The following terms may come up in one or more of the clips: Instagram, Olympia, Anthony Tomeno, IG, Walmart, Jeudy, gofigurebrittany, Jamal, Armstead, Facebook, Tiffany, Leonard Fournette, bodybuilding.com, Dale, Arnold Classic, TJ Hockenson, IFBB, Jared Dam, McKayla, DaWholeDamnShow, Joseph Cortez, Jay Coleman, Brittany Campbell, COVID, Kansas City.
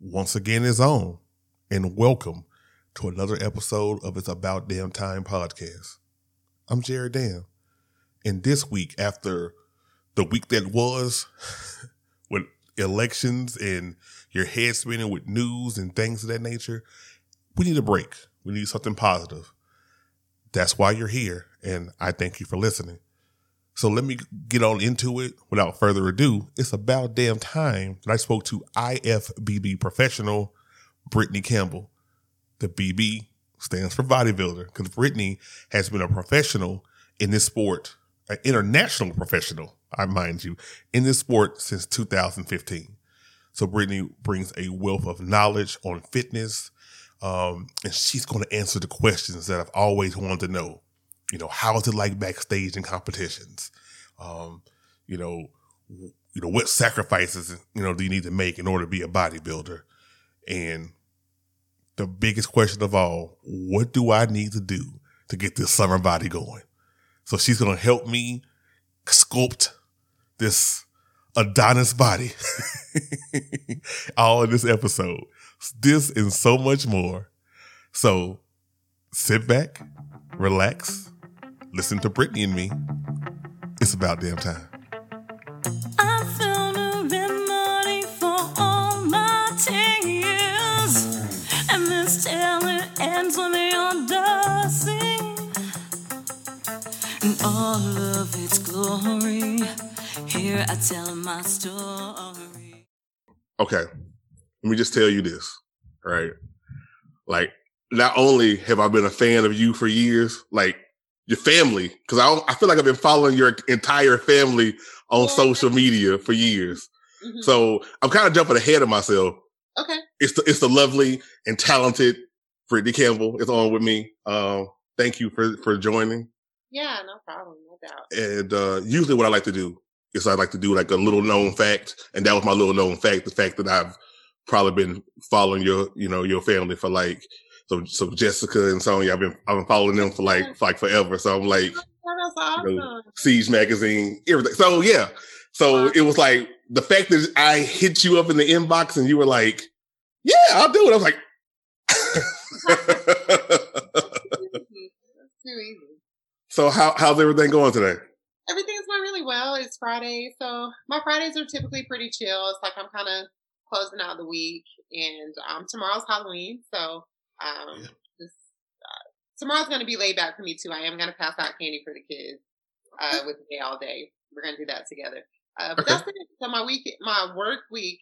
once again is on, and welcome to another episode of It's About Damn Time podcast. I'm Jared Dam, and this week, after the week that was with elections and your head spinning with news and things of that nature, we need a break. We need something positive. That's why you're here, and I thank you for listening. So let me get on into it without further ado. It's about damn time that I spoke to IFBB professional Brittany Campbell. The BB stands for bodybuilder, because Brittany has been a professional in this sport, an international professional, I mind you, in this sport since 2015. So Brittany brings a wealth of knowledge on fitness, and she's going to answer the questions that I've always wanted to know. You know, how is it like backstage in competitions? You know, what sacrifices, do you need to make in order to be a bodybuilder? And the biggest question of all, what do I need to do to get this summer body going? So she's going to help me sculpt this Adonis body all in this episode. This and so much more. So sit back, relax, listen to Brittany and me. It's about damn time. I feel the remedy for all my 10 years, and this tale it ends with me on the scene. And all of its glory, here I tell my story. Okay, let me just tell you this, right? Not only have I been a fan of you for years, like your family, because I feel like I've been following your entire family on social media for years. Mm-hmm. So I'm kind of jumping ahead of myself. Okay. It's the lovely and talented Brittany Campbell is on with me. Thank you for joining. Yeah, no problem. No doubt. And usually what I like to do is I like to do like a little known fact. And that was my little known fact, the fact that I've probably been following your family for like, So Jessica and Sonya, I've been following them for forever. So I'm like, oh, that's awesome. Siege magazine, everything. So yeah. So wow. It was like the fact that I hit you up in the inbox and you were like, yeah, I'll do it. I was like, that's too easy. So how's everything going today? Everything's going really well. It's Friday. So my Fridays are typically pretty chill. It's like I'm kind of closing out the week, and tomorrow's Halloween. So yeah. Tomorrow's going to be laid back for me too. I am going to pass out candy for the kids with me all day. We're going to do that together. But that's it. So my work week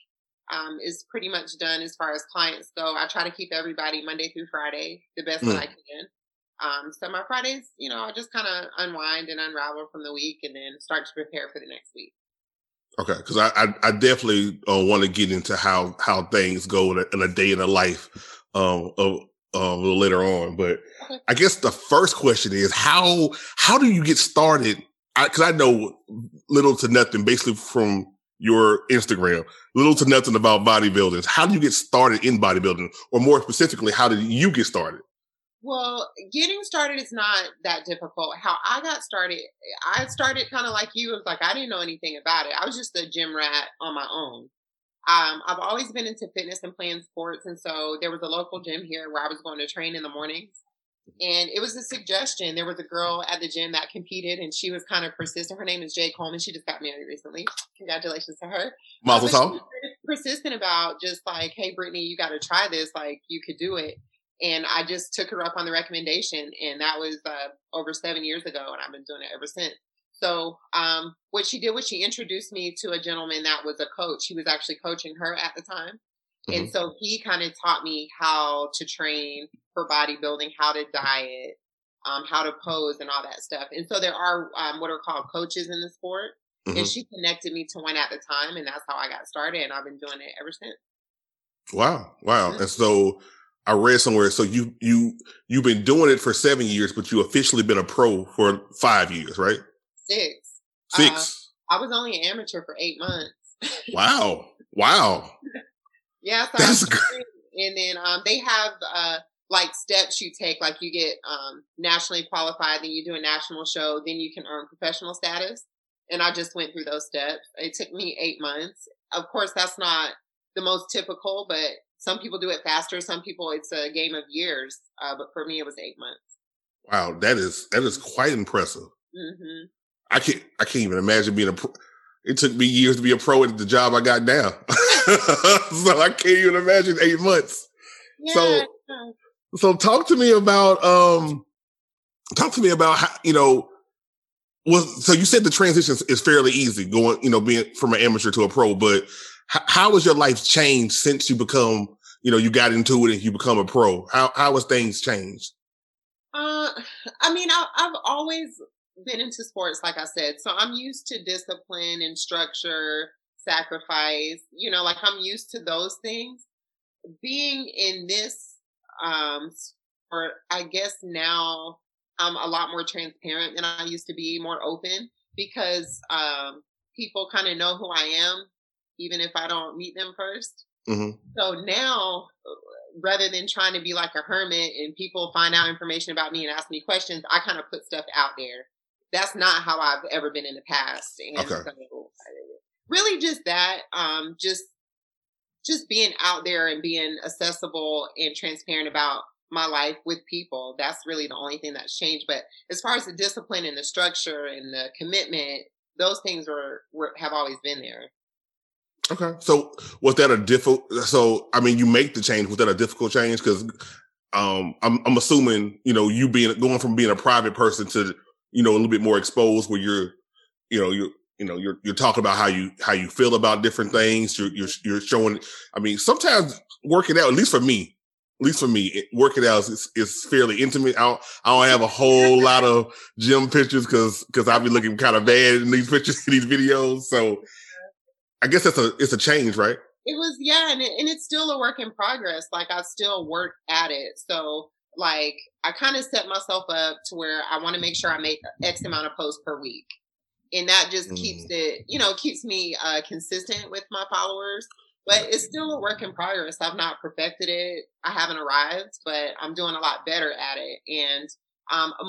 is pretty much done as far as clients go. I try to keep everybody Monday through Friday the best that I can. So my Fridays, I just kind of unwind and unravel from the week, and then start to prepare for the next week. Okay, because I definitely want to get into how things go in a day in a life. A little later on, but I guess the first question is how do you get started? Because I know little to nothing, basically from your Instagram, little to nothing about bodybuilding. How do you get started in bodybuilding, or more specifically, how did you get started? Well, getting started is not that difficult. How I got started, kind of like you. It was like I didn't know anything about it. I was just a gym rat on my own. I've always been into fitness and playing sports. And so there was a local gym here where I was going to train in the mornings. And it was a suggestion. There was a girl at the gym that competed, and she was kind of persistent. Her name is Jay Coleman. She just got married recently. Congratulations to her. Mazel tov. Persistent about just like, hey, Brittany, you got to try this. Like, you could do it. And I just took her up on the recommendation. And that was over 7 years ago. And I've been doing it ever since. So what she did was she introduced me to a gentleman that was a coach. He was actually coaching her at the time. Mm-hmm. And so he kind of taught me how to train for bodybuilding, how to diet, how to pose and all that stuff. And so there are what are called coaches in the sport. Mm-hmm. And she connected me to one at the time. And that's how I got started. And I've been doing it ever since. Wow. Mm-hmm. And so I read somewhere, so you've been doing it for 7 years, but you officially been a pro for 5 years, right? Six. I was only an amateur for 8 months. Wow. Yeah. So that's good. And then they have steps you take. Like you get nationally qualified, then you do a national show, then you can earn professional status. And I just went through those steps. It took me 8 months. Of course, that's not the most typical, but some people do it faster. Some people it's a game of years. But for me, it was 8 months. Wow. That is quite impressive. Mm-hmm. I can't even imagine being it took me years to be a pro at the job I got now. So I can't even imagine 8 months. Yeah. So talk to me about how, so you said the transition is fairly easy going, being from an amateur to a pro, but how has your life changed since you become, you got into it and you become a pro? How has things changed? I've always been into sports, like I said, so I'm used to discipline and structure, sacrifice, like I'm used to those things. Being in this, or I guess now I'm a lot more transparent than I used to be, more open, because people kind of know who I am, even if I don't meet them first. Mm-hmm. So now, rather than trying to be like a hermit and people find out information about me and ask me questions, I kind of put stuff out there. That's not how I've ever been in the past. And okay. So really just that, just being out there and being accessible and transparent about my life with people. That's really the only thing that's changed. But as far as the discipline and the structure and the commitment, those things have always been there. Okay. So was that a difficult, you make the change. Was that a difficult change? Cause, I'm assuming, you going from being a private person to, a little bit more exposed where you're talking about how you feel about different things. You're showing, sometimes working out, at least for me, working out is fairly intimate. I don't have a whole lot of gym pictures because I've been looking kind of bad in these pictures, in these videos. So I guess it's a change, right? It was, yeah. And it's still a work in progress. Like I still work at it. So like I kind of set myself up to where I want to make sure I make X amount of posts per week. And that just keeps it, keeps me consistent with my followers. But it's still a work in progress. I've not perfected it. I haven't arrived, but I'm doing a lot better at it. And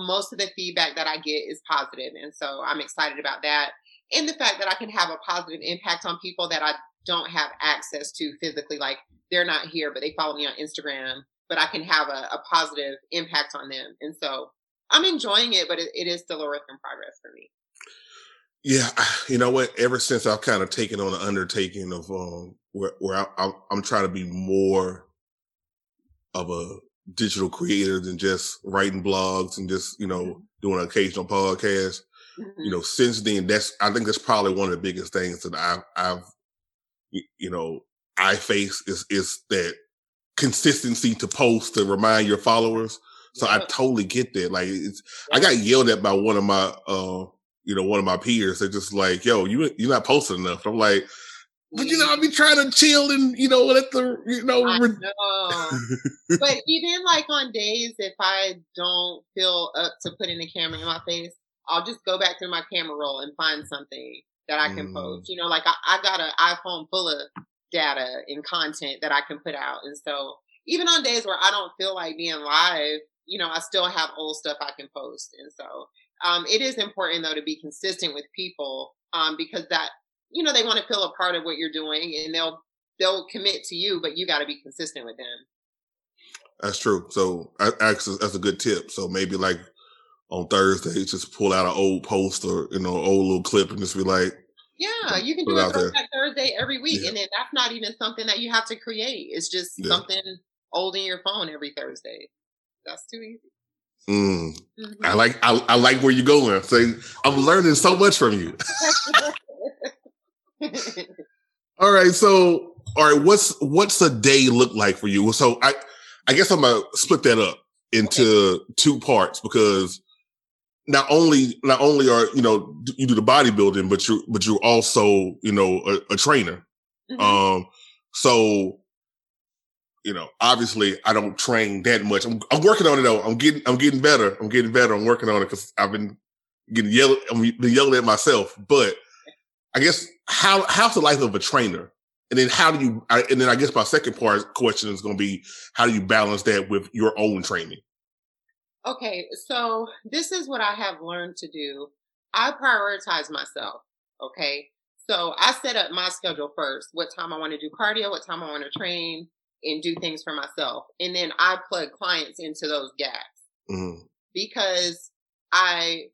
most of the feedback that I get is positive. And so I'm excited about that. And the fact that I can have a positive impact on people that I don't have access to physically, like they're not here, but they follow me on Instagram, but I can have a positive impact on them. And so I'm enjoying it, but it is still a work in progress for me. Yeah. You know what? Ever since I've kind of taken on the undertaking of where I'm trying to be more of a digital creator than just writing blogs and just, doing an occasional podcast. Mm-hmm. Since then, I think that's probably one of the biggest things that I face is that consistency to post to remind your followers. So I totally get that. Like I got yelled at by one of my, one of my peers. They're just like, yo, you're not posting enough. And I'm like, but I'll be trying to chill and, let the, I know. But even like on days, if I don't feel up to putting the camera in my face, I'll just go back through my camera roll and find something that I can post. Like I got an iPhone full of data and content that I can put out. And so even on days where I don't feel like being live, I still have old stuff I can post. And so it is important though to be consistent with people because that, they want to feel a part of what you're doing and they'll commit to you, but you got to be consistent with them. That's true. So that's a good tip. So maybe like, on Thursdays, just pull out an old post or old little clip and just be like, yeah, you can do a throwback Thursday every week, and then that's not even something that you have to create. It's just something old in your phone every Thursday. That's too easy. Mm-hmm. I like where you're going. So I'm learning so much from you. All right. What's a day look like for you? So I guess I'm gonna split that up into two parts because. Not only are, you do the bodybuilding, but you're also, a trainer. Mm-hmm. So, obviously I don't train that much. I'm working on it though. I'm getting better. I'm working on it because I've been yelling at myself, but I guess how's the life of a trainer? And then I guess my second part question is going to be, how do you balance that with your own training? Okay, so this is what I have learned to do. I prioritize myself, okay? So I set up my schedule first, what time I want to do cardio, what time I want to train and do things for myself. And then I plug clients into those gaps because I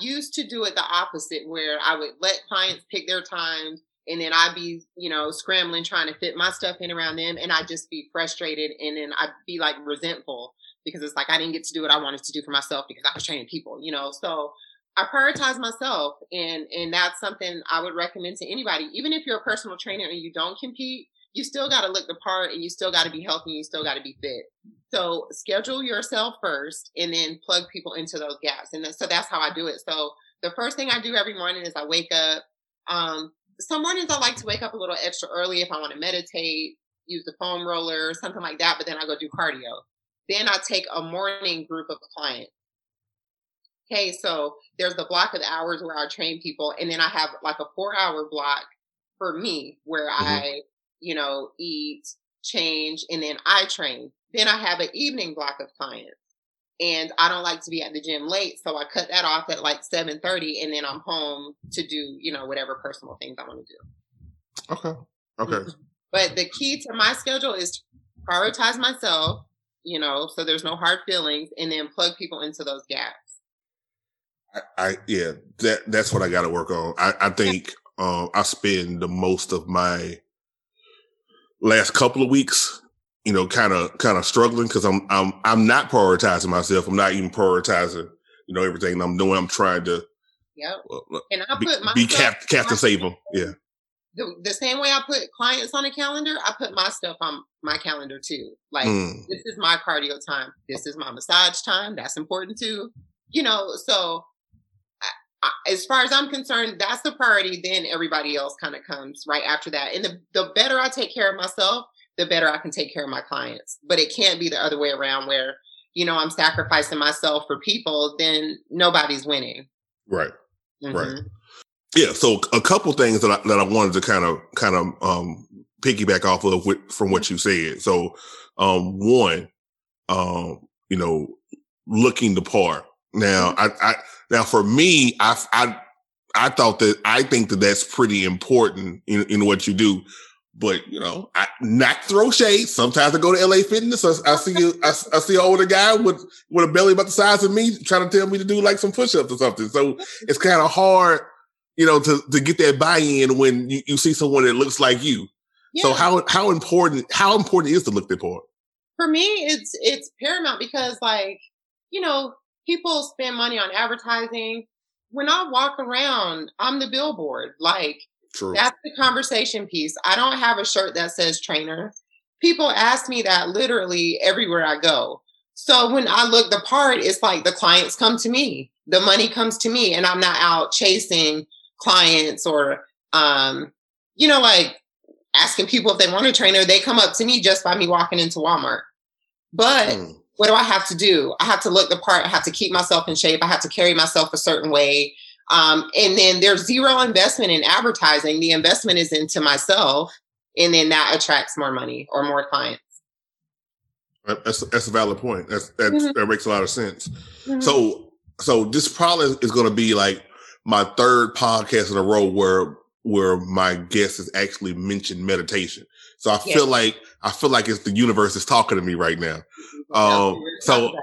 used to do it the opposite, where I would let clients pick their times and then I'd be, you know, scrambling, trying to fit my stuff in around them. And I'd just be frustrated. And then I'd be like resentful because it's like, I didn't get to do what I wanted to do for myself because I was training people, you know? So I prioritize myself, and that's something I would recommend to anybody. Even if you're a personal trainer and you don't compete, you still got to look the part and you still got to be healthy and you still got to be fit. So schedule yourself first and then plug people into those gaps. And so that's how I do it. So the first thing I do every morning is I wake up. Some mornings I like to wake up a little extra early if I want to meditate, use the foam roller or something like that, but then I go do cardio. Then I take a morning group of clients. Okay, so there's the block of hours where I train people, and then I have like a 4-hour block for me where I, you know, eat, change, and then I train. Then I have an evening block of clients, and I don't like to be at the gym late, so I cut that off at like 7:30, and then I'm home to do, you know, whatever personal things I want to do. Okay. But the key to my schedule is to prioritize myself, you know, so there's no hard feelings, and then plug people into those gaps. Yeah, that's what I got to work on. I think I spend the most of my last couple of weeks, you know, kind of struggling because I'm not prioritizing myself. I'm not even prioritizing, you know, everything I'm doing. I'm trying to, and I put myself, be Captain Save 'em. Yeah. The same way I put clients on a calendar, I put my stuff on my calendar too. Like this is my cardio time. This is my massage time. That's important too. You know, so as far as I'm concerned, that's the priority. Then everybody else kind of comes right after that. And the better I take care of myself, the better I can take care of my clients. But it can't be the other way around where, you know, I'm sacrificing myself for people, then nobody's winning. Right. Mm-hmm. Right. Yeah. So a couple things that I wanted to kind of piggyback off of from what you said. So one, you know, looking the part. Now, now for me, I thought that I think that that's pretty important in what you do, but you know, I not throw shade. Sometimes I go to LA Fitness. I see an older guy with a belly about the size of me trying to tell me to do like some push-ups or something. So it's kind of hard, you know, to get that buy-in when you see someone that looks like you. Yeah. So how important is the look that part? For me, it's paramount because, like, you know, people spend money on advertising. When I walk around, I'm the billboard. Like, true. That's the conversation piece. I don't have a shirt that says trainer. People ask me that literally everywhere I go. So when I look the part, it's like the clients come to me, the money comes to me, and I'm not out chasing clients or, you know, like asking people if they want a trainer. They come up to me just by me walking into Walmart. But what do I have to do? I have to look the part. I have to keep myself in shape. I have to carry myself a certain way. And then there's zero investment in advertising. The investment is into myself. And then that attracts more money or more clients. That's a valid point. That makes a lot of sense. Mm-hmm. So this probably is going to be like my third podcast in a row where my guest has actually mentioned meditation. So I feel like it's the universe is talking to me right now. So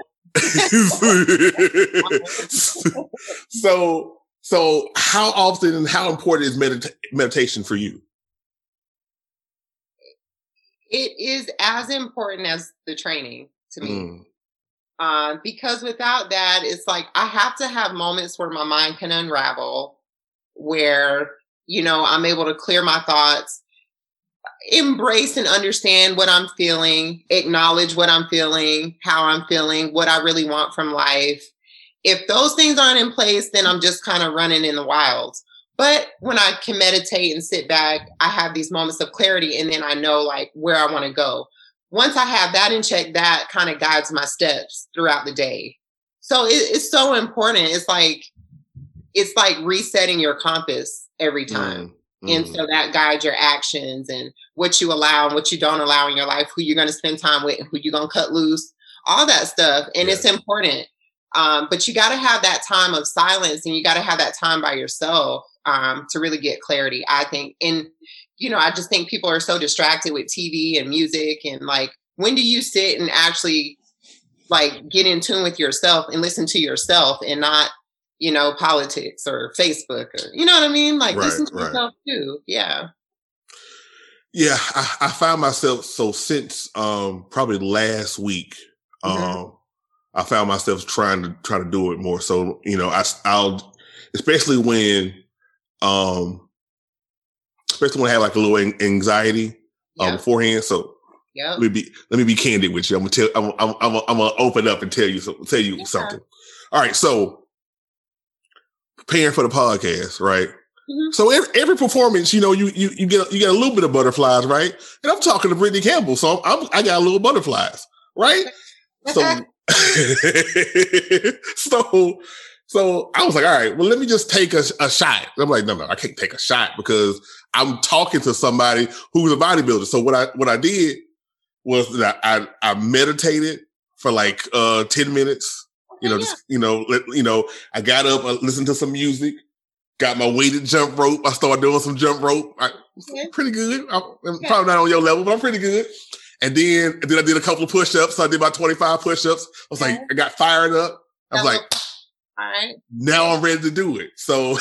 how often and how important is meditation for you? It is as important as the training to me. Because without that, it's like, I have to have moments where my mind can unravel, where, you know, I'm able to clear my thoughts, embrace and understand what I'm feeling, acknowledge what I'm feeling, how I'm feeling, what I really want from life. If those things aren't in place, then I'm just kind of running in the wild. But when I can meditate and sit back, I have these moments of clarity, and then I know like where I want to go. Once I have that in check, that kind of guides my steps throughout the day. So it's so important. It's like resetting your compass every time. And so that guides your actions and what you allow and what you don't allow in your life, who you're going to spend time with, who you're going to cut loose, all that stuff. And it's important. But you got to have that time of silence, and you got to have that time by yourself to really get clarity, I think. And, you know, I just think people are so distracted with TV and music, and like, when do you sit and actually like get in tune with yourself and listen to yourself, and not, you know, politics or Facebook or, you know what I mean? Like, right, listen to yourself too. Yeah. Yeah. I found myself, so since probably last week, I found myself trying to do it more. So, you know, I'll, especially when, I had like a little anxiety beforehand. So let me be candid with you. I'm gonna open up and tell you something. All right. So preparing for the podcast, right? Mm-hmm. So every performance, you know, you get a little bit of butterflies, right? And I'm talking to Brittany Campbell. So I got a little butterflies, right? So, so I was like, all right, well, let me just take a shot. And I'm like, no, I can't take a shot because I'm talking to somebody who's a bodybuilder. So what I did was that I meditated for like 10 minutes, I got up, I listened to some music, got my weighted jump rope. I started doing some jump rope. Pretty good. I'm probably not on your level, but I'm pretty good. And then I did a couple of push-ups. So I did about 25 push-ups. I was like, I got fired up. I was like, all right, now I'm ready to do it. So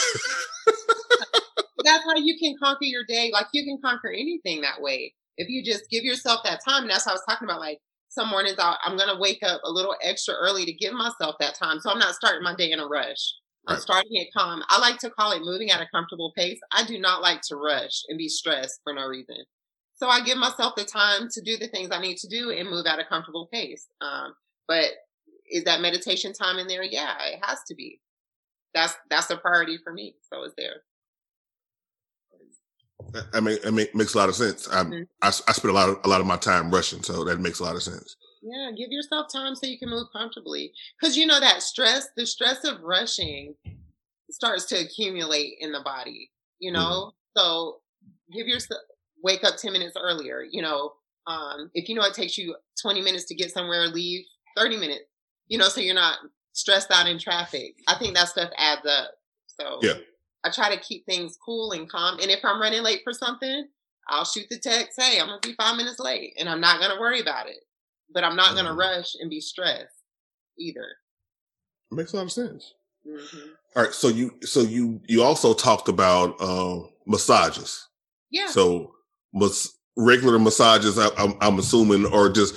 that's how you can conquer your day. Like, you can conquer anything that way. If you just give yourself that time. And that's what I was talking about. Like, some mornings I'm going to wake up a little extra early to give myself that time. So I'm not starting my day in a rush. I'm starting it calm. I like to call it moving at a comfortable pace. I do not like to rush and be stressed for no reason. So I give myself the time to do the things I need to do and move at a comfortable pace. But is that meditation time in there? Yeah, it has to be. That's a priority for me. So it's there. I mean, it makes a lot of sense. I spend a lot of my time rushing, so that makes a lot of sense. Yeah, give yourself time so you can move comfortably. Because you know that stress, the stress of rushing starts to accumulate in the body, you know? Mm-hmm. So give yourself, wake up 10 minutes earlier, you know, if you know it takes you 20 minutes to get somewhere, leave 30 minutes, you know, so you're not stressed out in traffic. I think that stuff adds up. So I try to keep things cool and calm. And if I'm running late for something, I'll shoot the text, hey, I'm going to be 5 minutes late, and I'm not going to worry about it. But I'm not going to rush and be stressed either. It makes a lot of sense. Mm-hmm. All right. So you also talked about massages. Yeah. So regular massages, I'm assuming, or just,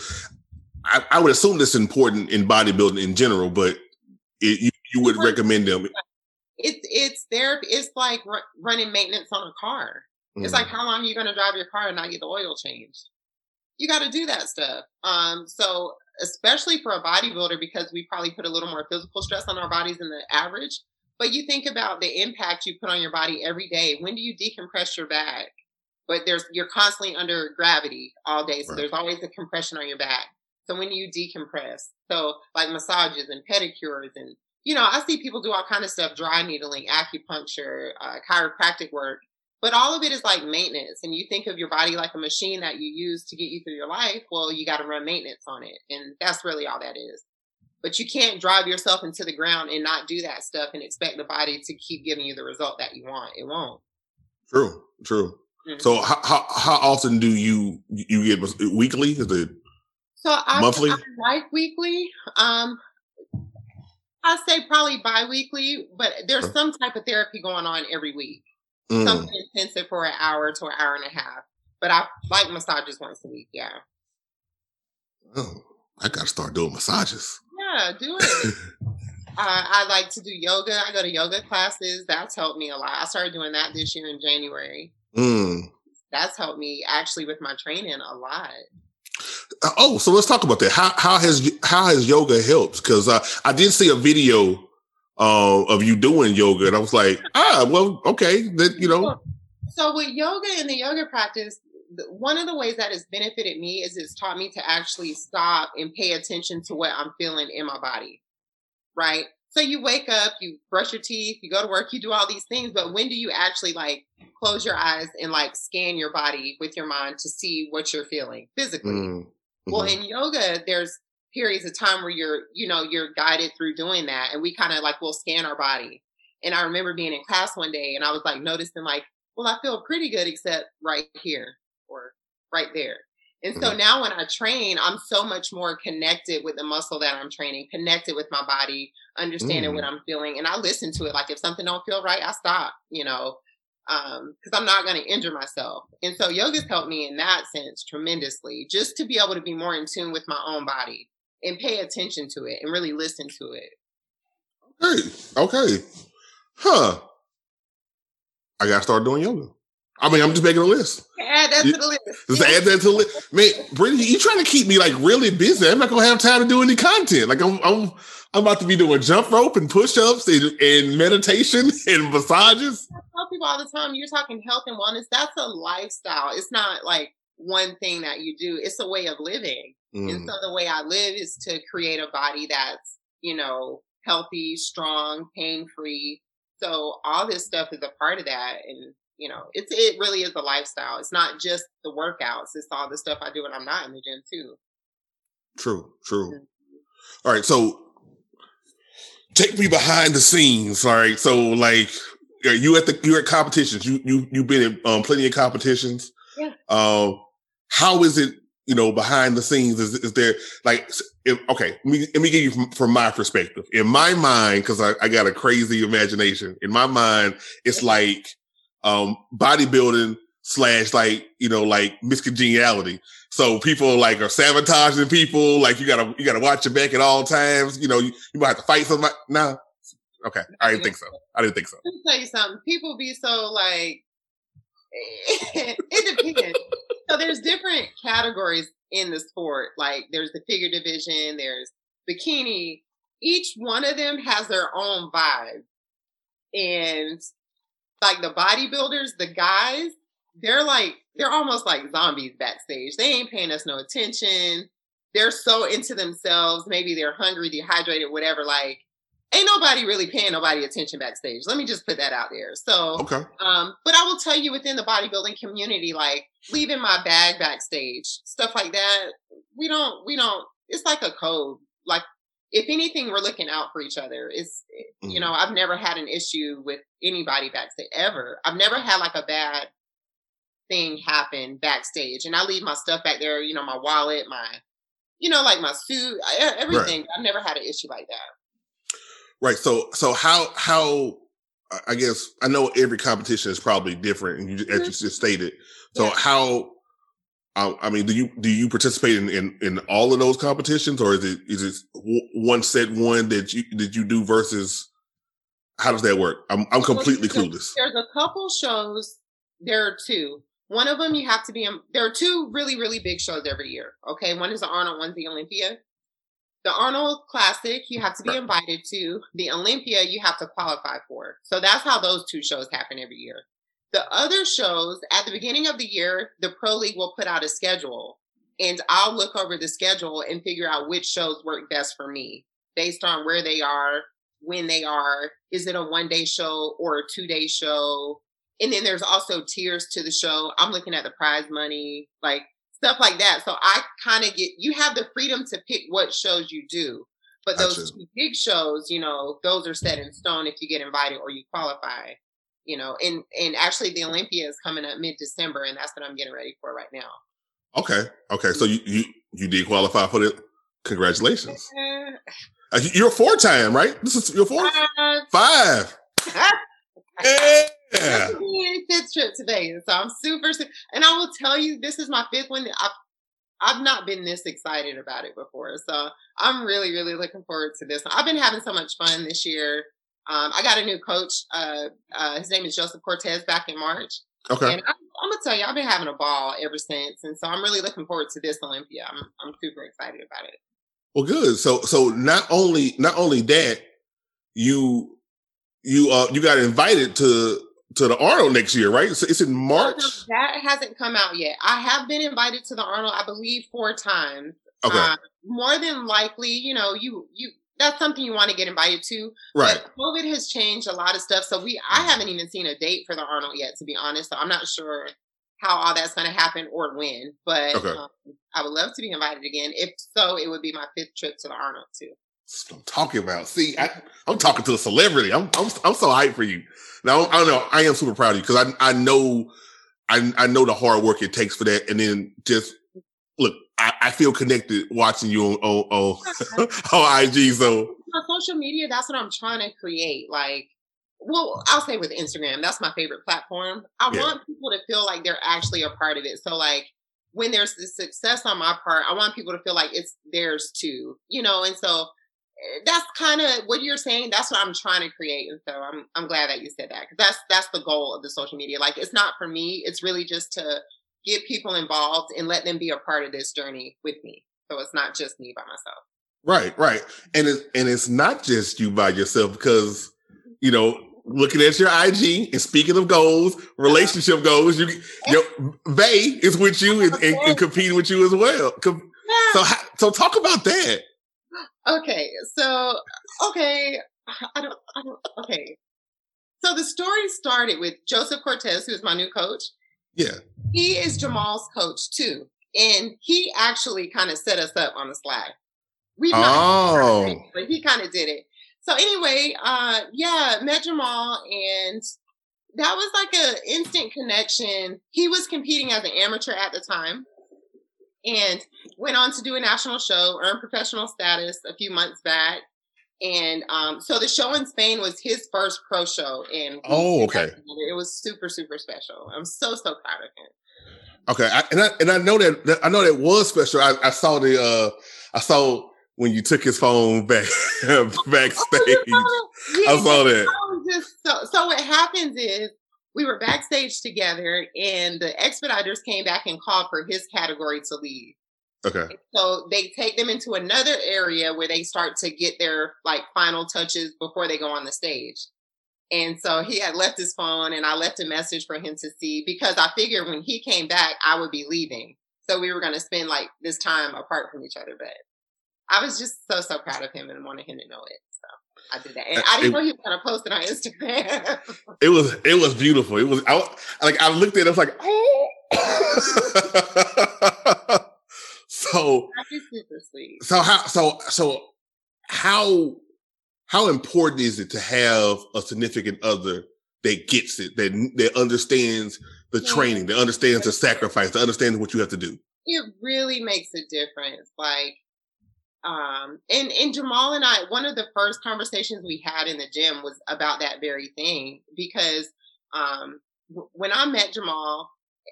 I would assume this is important in bodybuilding in general, but you would recommend them. It's therapy. It's like running maintenance on a car. Mm-hmm. It's like, how long are you going to drive your car and not get the oil changed? You got to do that stuff. So especially for a bodybuilder, because we probably put a little more physical stress on our bodies than the average, but you think about the impact you put on your body every day. When do you decompress your back? But you're constantly under gravity all day. So there's always a compression on your back. So when do you decompress? So like massages and pedicures and, you know, I see people do all kind of stuff, dry needling, acupuncture, chiropractic work. But all of it is like maintenance, and you think of your body like a machine that you use to get you through your life. Well, you got to run maintenance on it, and that's really all that is. But you can't drive yourself into the ground and not do that stuff and expect the body to keep giving you the result that you want. It won't. True. Mm-hmm. So how often do you get? Weekly? Is it monthly? I like weekly. I say probably bi-weekly, but there's some type of therapy going on every week. Something intensive for an hour to an hour and a half. But I like massages once a week, Oh, I got to start doing massages. Yeah, do it. I like to do yoga. I go to yoga classes. That's helped me a lot. I started doing that this year in January. That's helped me actually with my training a lot. Oh, so let's talk about that. How has yoga helped? Because I did see a video of you doing yoga, and I was like, well, okay, that, you know. So with yoga and the yoga practice, one of the ways that it's benefited me is it's taught me to actually stop and pay attention to what I'm feeling in my body, right? So you wake up, you brush your teeth, you go to work, you do all these things, but when do you actually like close your eyes and like scan your body with your mind to see what you're feeling physically? Mm-hmm. Well, in yoga, there's periods of time where you're guided through doing that. And we kind of like, we'll scan our body. And I remember being in class one day and I was like noticing like, well, I feel pretty good except right here or right there. And so now when I train, I'm so much more connected with the muscle that I'm training, connected with my body, understanding what I'm feeling. And I listen to it. Like if something don't feel right, I stop, you know, because I'm not going to injure myself. And so yoga's helped me in that sense tremendously, just to be able to be more in tune with my own body and pay attention to it and really listen to it. Okay. Huh. I got to start doing yoga. I mean, I'm just making a list. Add that to the list. Just add that to the list. Man, Brittany, you're trying to keep me like really busy. I'm not going to have time to do any content. Like I'm about to be doing jump rope and push-ups and meditation and massages. I tell people all the time, you're talking health and wellness. That's a lifestyle. It's not like one thing that you do. It's a way of living. And so the way I live is to create a body that's, you know, healthy, strong, pain-free. So all this stuff is a part of that. And you know, it really is a lifestyle. It's not just the workouts. It's all the stuff I do when I'm not in the gym too. True. Mm-hmm. All right. So take me behind the scenes. All right. So like you're at competitions. You've been in plenty of competitions. Yeah. How is it, you know, behind the scenes? Is there like, let me give you from my perspective. In my mind, cause I got a crazy imagination. In my mind, it's like, bodybuilding / like, you know, like miscongeniality. So people like are sabotaging people. Like you gotta watch your back at all times. You know, you might have to fight somebody. No. Okay. I didn't think so. Let me tell you something. People be so like, it depends. So there's different categories in the sport. Like there's the figure division, there's bikini. Each one of them has their own vibe. And like the bodybuilders, the guys, they're almost like zombies backstage. They ain't paying us no attention. They're so into themselves. Maybe they're hungry, dehydrated, whatever. Like, ain't nobody really paying nobody attention backstage. Let me just put that out there. So, okay. But I will tell you within the bodybuilding community, like leaving my bag backstage, stuff like that. We don't, it's like a code. Like, if anything, we're looking out for each other. It's, you know, I've never had an issue with anybody backstage ever. I've never had like a bad thing happen backstage. And I leave my stuff back there, you know, my wallet, my, you know, like my suit, everything. Right. I've never had an issue like that. Right. So how, I guess, I know every competition is probably different, and as you just stated. So how, I mean, do you participate in all of those competitions, or is it one set one that you do versus? How does that work? I'm completely clueless. There's a couple shows. There are two. One of them you have to be in. There are two really, really big shows every year. Okay, one is the Arnold, one's the Olympia. The Arnold Classic you have to be invited to. The Olympia you have to qualify for. So that's how those two shows happen every year. The other shows, at the beginning of the year, the Pro League will put out a schedule, and I'll look over the schedule and figure out which shows work best for me based on where they are, when they are. Is it a one-day show or a two-day show? And then there's also tiers to the show. I'm looking at the prize money, like stuff like that. So I kind of you have the freedom to pick what shows you do. But those two big shows, you know, those are set in stone if you get invited or you qualify. You know, and actually the Olympia is coming up mid-December, and that's what I'm getting ready for right now. Okay. So you did qualify for it. Congratulations. You're 4-time, right? This is your 4th? 5. Yeah. I'm doing 5th trip today, so I'm super. And I will tell you, this is my 5th one. I've not been this excited about it before, so I'm really, really looking forward to this. I've been having so much fun this year. I got a new coach. His name is Joseph Cortez, back in March. Okay. And I'm going to tell you, I've been having a ball ever since. And so I'm really looking forward to this Olympia. I'm super excited about it. Well, good. So not only that, you got invited to the Arnold next year, right? So it's in March. That hasn't come out yet. I have been invited to the Arnold, I believe, 4 times. Okay. More than likely, you know, that's something you want to get invited to. Right. But COVID has changed a lot of stuff. So I haven't even seen a date for the Arnold yet, to be honest. So I'm not sure how all that's going to happen or when. But I would love to be invited again. If so, it would be my 5th trip to the Arnold too. I'm talking about. See, I'm talking to a celebrity. I'm so hyped for you. Now, I don't know. I am super proud of you because I know the hard work it takes for that. And then just look, I feel connected watching you on IG. So on social media, that's what I'm trying to create. Like, well, I'll say with Instagram, that's my favorite platform. I want people to feel like they're actually a part of it. So like, when there's the success on my part, I want people to feel like it's theirs too, you know? And so that's kind of what you're saying. That's what I'm trying to create. And so I'm glad that you said that, because that's the goal of the social media. Like, it's not for me. It's really just to get people involved and let them be a part of this journey with me. So it's not just me by myself. Right. Right. And it's not just you by yourself, because, you know, looking at your IG, and speaking of goals, relationship goals, Bay is with you and competing with you as well. So talk about that. Okay. So the story started with Joseph Cortez, who's my new coach. Yeah. He is Jamal's coach too. And he actually kind of set us up on the slide. But he kind of did it. So anyway, met Jamal, and that was like an instant connection. He was competing as an amateur at the time and went on to do a national show, earned professional status a few months back. And so the show in Spain was his first pro show. And it was super, super special. I'm so, so proud of him. Okay. I know that was special. I saw when you took his phone back backstage. I saw that. So what happens is we were backstage together, and the expediters came back and called for his category to leave. Okay. So they take them into another area where they start to get their like final touches before they go on the stage. And so he had left his phone, and I left a message for him to see, because I figured when he came back, I would be leaving. So we were going to spend like this time apart from each other, but I was just so, so proud of him and wanted him to know it. So I did that. And I didn't know he was going to post it on Instagram. It was beautiful. It was, I looked at it, I was like, oh. So, that is super sweet. So how important is it to have a significant other that gets it, that understands the training, that understands the sacrifice, that understands what you have to do? It really makes a difference. Like, and Jamal and I, one of the first conversations we had in the gym was about that very thing, because when I met Jamal,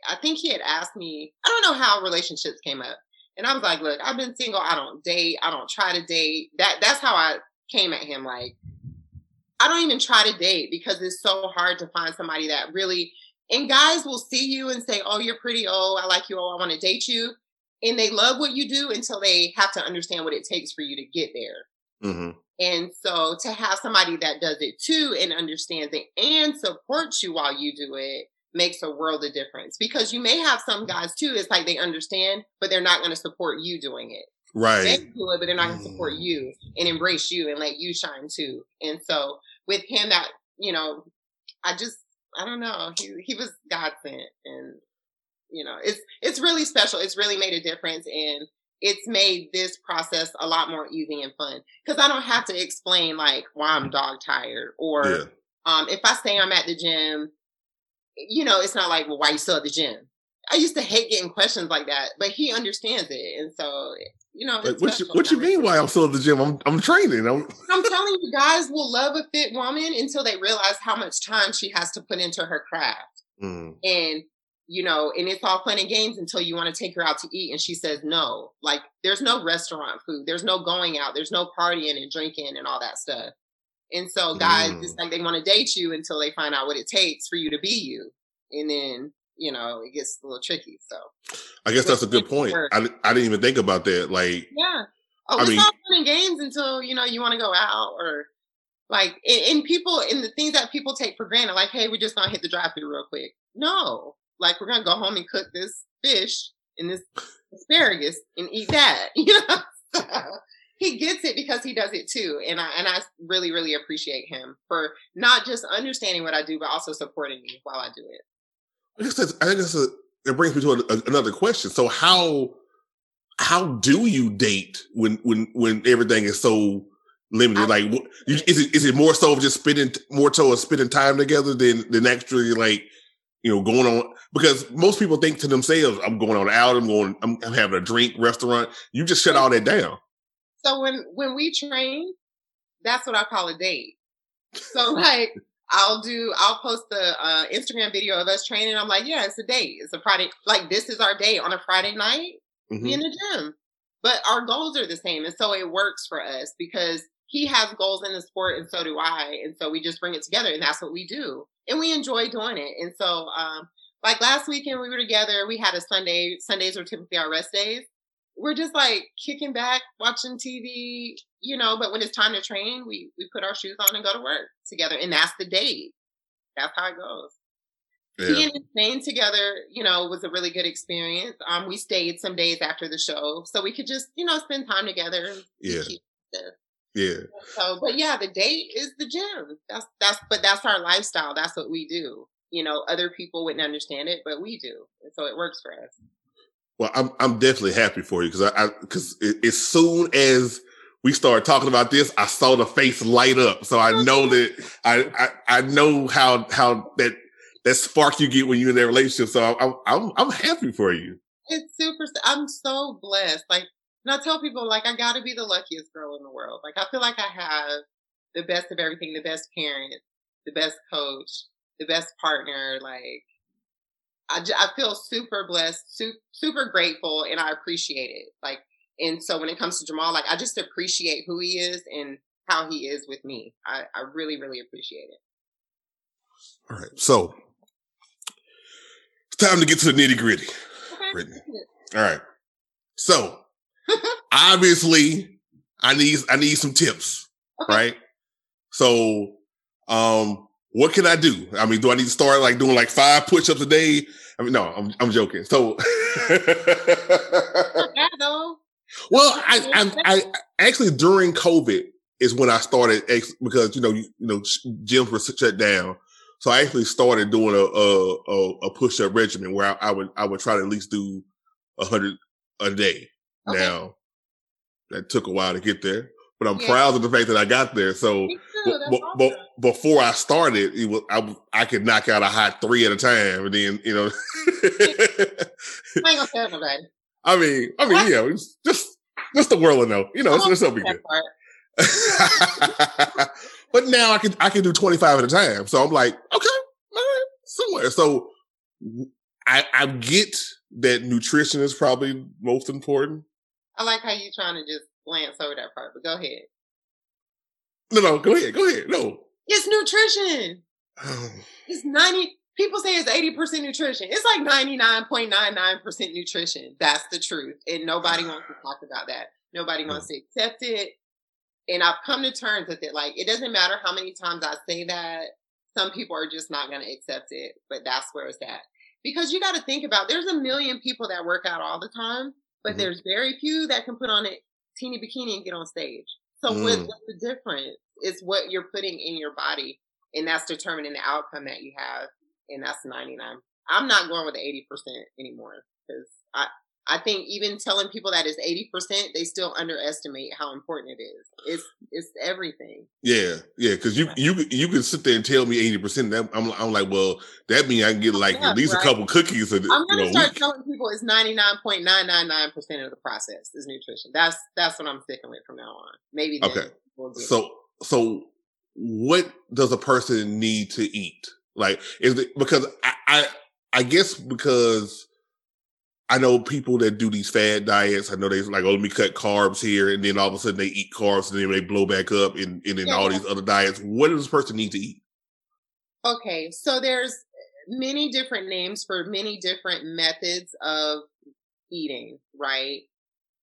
I think he had asked me, I don't know how relationships came up. And I was like, look, I've been single. I don't date. I don't try to date. That's how I came at him. Like, I don't even try to date because it's so hard to find somebody that really, and guys will see you and say, oh, you're pretty. Oh, I like you. Oh, I want to date you. And they love what you do until they have to understand what it takes for you to get there. Mm-hmm. And so to have somebody that does it too and understands it and supports you while you do it makes a world of difference, because you may have some guys too, it's like they understand, but they're not going to support you doing it. Right. They do it, but they're not going to support you and embrace you and let you shine too. And so with him, that, you know, I don't know. He was God sent, and you know, it's really special. It's really made a difference, and it's made this process a lot more easy and fun, because I don't have to explain like why I'm dog tired, or if I say I'm at the gym, you know, it's not like, well, why are you still at the gym? I used to hate getting questions like that, but he understands it, and so you know. What you mean? Why I'm still at the gym? I'm training. I'm telling you, guys will love a fit woman until they realize how much time she has to put into her craft, and. You know, and it's all fun and games until you want to take her out to eat. And she says, no, like there's no restaurant food. There's no going out. There's no partying and drinking and all that stuff. And so guys, it's like they want to date you until they find out what it takes for you to be you. And then, you know, it gets a little tricky. So I guess that's a good point. I didn't even think about that. Like, yeah. Oh, I mean, all fun and games until, you know, you want to go out, or like, and people, and the things that people take for granted, like, hey, we're just going to hit the drive-thru real quick. No. Like, we're gonna go home and cook this fish and this asparagus and eat that. You know, so he gets it because he does it too, and I really, really appreciate him for not just understanding what I do, but also supporting me while I do it. It brings me to another question. So how do you date when everything is so limited? Like, is it more so just spending time together than actually, like, you know, going on? Because most people think to themselves, I'm going on out, I'm having a drink, restaurant. You just shut all that down. So when we train, that's what I call a date. So like, I'll post the Instagram video of us training. I'm like, yeah, it's a date. It's a Friday. Like, this is our day on a Friday night. Mm-hmm. We in the gym. But our goals are the same. And so it works for us because he has goals in the sport and so do I. And so we just bring it together and that's what we do. And we enjoy doing it. And so like last weekend we were together. We had a Sunday. Sundays were typically our rest days. We're just like kicking back, watching TV, you know, but when it's time to train, we put our shoes on and go to work together. And that's the date. That's how it goes. Yeah. He and his name together, you know, was a really good experience. We stayed some days after the show so we could just, you know, spend time together. Yeah. Yeah. So, but yeah, the date is the gym. That's our lifestyle. That's what we do. You know, other people wouldn't understand it, but we do. And so it works for us. Well, I'm definitely happy for you because as soon as we started talking about this, I saw the face light up. So I know that I know how that spark you get when you're in that relationship. So I'm happy for you. It's super. I'm so blessed. Like, and I tell people, like, I got to be the luckiest girl in the world. Like, I feel like I have the best of everything: the best parent, the best coach, the best partner. Like, I feel super blessed, super grateful, and I appreciate it. Like, and so when it comes to Jamal, like, I just appreciate who he is and how he is with me. I really, really appreciate it. All right, so it's time to get to the nitty gritty. Okay. All right, so obviously, I need some tips, okay, right? So, what can I do? I mean, do I need to start like doing like 5 push-ups a day? I mean, no, I'm joking. So, well, I actually during COVID is when I started because you know gyms were shut down, so I actually started doing a push-up regimen where I would try to at least do 100 a day. Okay. Now, that took a while to get there, but I'm proud of the fact that I got there. So, awesome. Before I started, it was, I could knock out a hot 3 at a time, and then you know, I ain't gonna tell nobody. I mean, yeah, it's just the world will know, you know, it's something good. But now I can do 25 at a time, so I'm like, okay, all right, somewhere. So I get that nutrition is probably most important. I like how you're trying to just glance over that part, but go ahead. No, go ahead. No. It's nutrition. It's 90. People say it's 80% nutrition. It's like 99.99% nutrition. That's the truth. And nobody wants to talk about that. Nobody wants to accept it. And I've come to terms with it. Like, it doesn't matter how many times I say that. Some people are just not going to accept it, but that's where it's at. Because you got to think about, there's a million people that work out all the time, but there's very few that can put on a teeny bikini and get on stage. So what's the difference? It's what you're putting in your body, and that's determining the outcome that you have, and that's 99. I'm not going with the 80% anymore because I think even telling people that it's 80%, they still underestimate how important it is. It's everything. Yeah, because you can sit there and tell me 80%. I'm like, well, that means I can get like at least a couple cookies. I'm gonna start telling people it's 99.999% of the process is nutrition. That's what I'm sticking with from now on. Maybe then we'll get it. So what does a person need to eat? Like, is it because I guess because I know people that do these fad diets. I know they like, oh, let me cut carbs here. And then all of a sudden they eat carbs and then they blow back up and then all these other diets. What does this person need to eat? Okay. So there's many different names for many different methods of eating, right?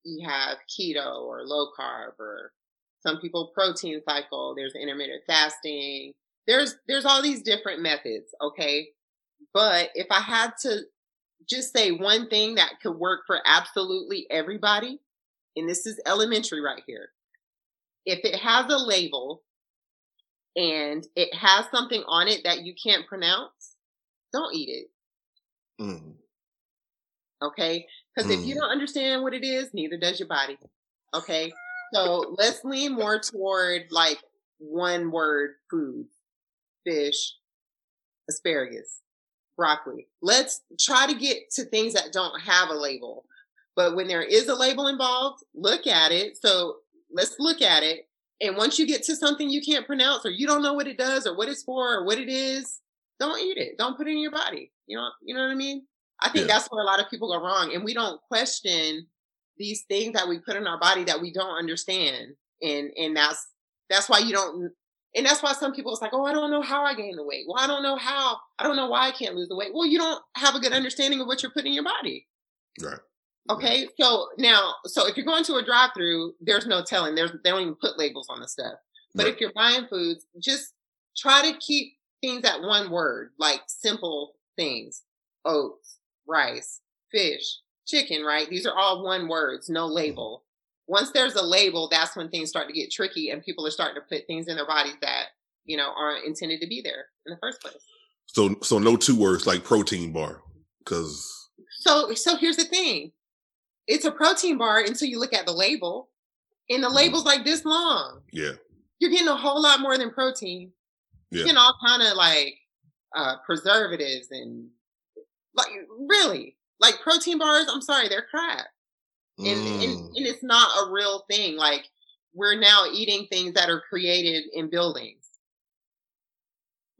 You have keto or low carb, or some people protein cycle. There's intermittent fasting. There's all these different methods. Okay. But if I had to just say one thing that could work for absolutely everybody, and this is elementary right here. If it has a label and it has something on it that you can't pronounce, don't eat it. Okay? Because if you don't understand what it is, neither does your body. Okay? So let's lean more toward like one word food, fish, asparagus, broccoli. Let's try to get to things that don't have a label. But when there is a label involved, look at it. So let's look at it. And once you get to something you can't pronounce or you don't know what it does or what it's for or what it is, don't eat it. Don't put it in your body. You know what I mean? I think that's where a lot of people go wrong. And we don't question these things that we put in our body that we don't understand. And that's why you don't, and that's why some people, it's like, oh, I don't know how I gained the weight. Well, I don't know why I can't lose the weight. Well, you don't have a good understanding of what you're putting in your body. Right. Okay. So now, so if you're going to a drive-through, there's no telling. They don't even put labels on the stuff. But if you're buying foods, just try to keep things at one word, like simple things, oats, rice, fish, chicken, right? These are all one words, no label. Once there's a label, that's when things start to get tricky and people are starting to put things in their bodies that, you know, aren't intended to be there in the first place. So no two words like protein bar, because. So here's the thing. It's a protein bar until you look at the label, and the label's like this long. Yeah. You're getting a whole lot more than protein. Yeah. You're getting all kind of like preservatives and like, really. Like protein bars, I'm sorry, they're crap. And it's not a real thing. Like we're now eating things that are created in buildings.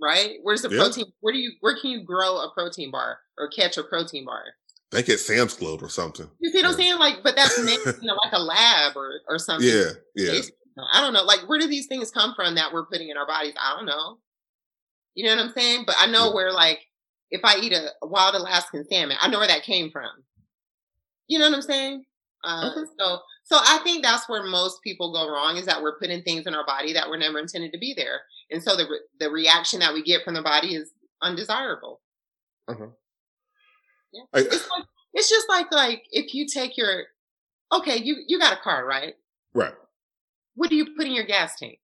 Right? Where's the protein? Where can you grow a protein bar or catch a protein bar? They get Sam's Club or something. You see what I'm saying? Like, but that's like a lab or something. Yeah. Yeah. I don't know. Like, where do these things come from that we're putting in our bodies? I don't know. You know what I'm saying? But I know where like, if I eat a wild Alaskan salmon, I know where that came from. You know what I'm saying? Okay. So I think that's where most people go wrong, is that we're putting things in our body that were never intended to be there. And so the reaction that we get from the body is undesirable. Uh-huh. Yeah. It's just like if you take you got a car, right? Right. What do you put in your gas tank?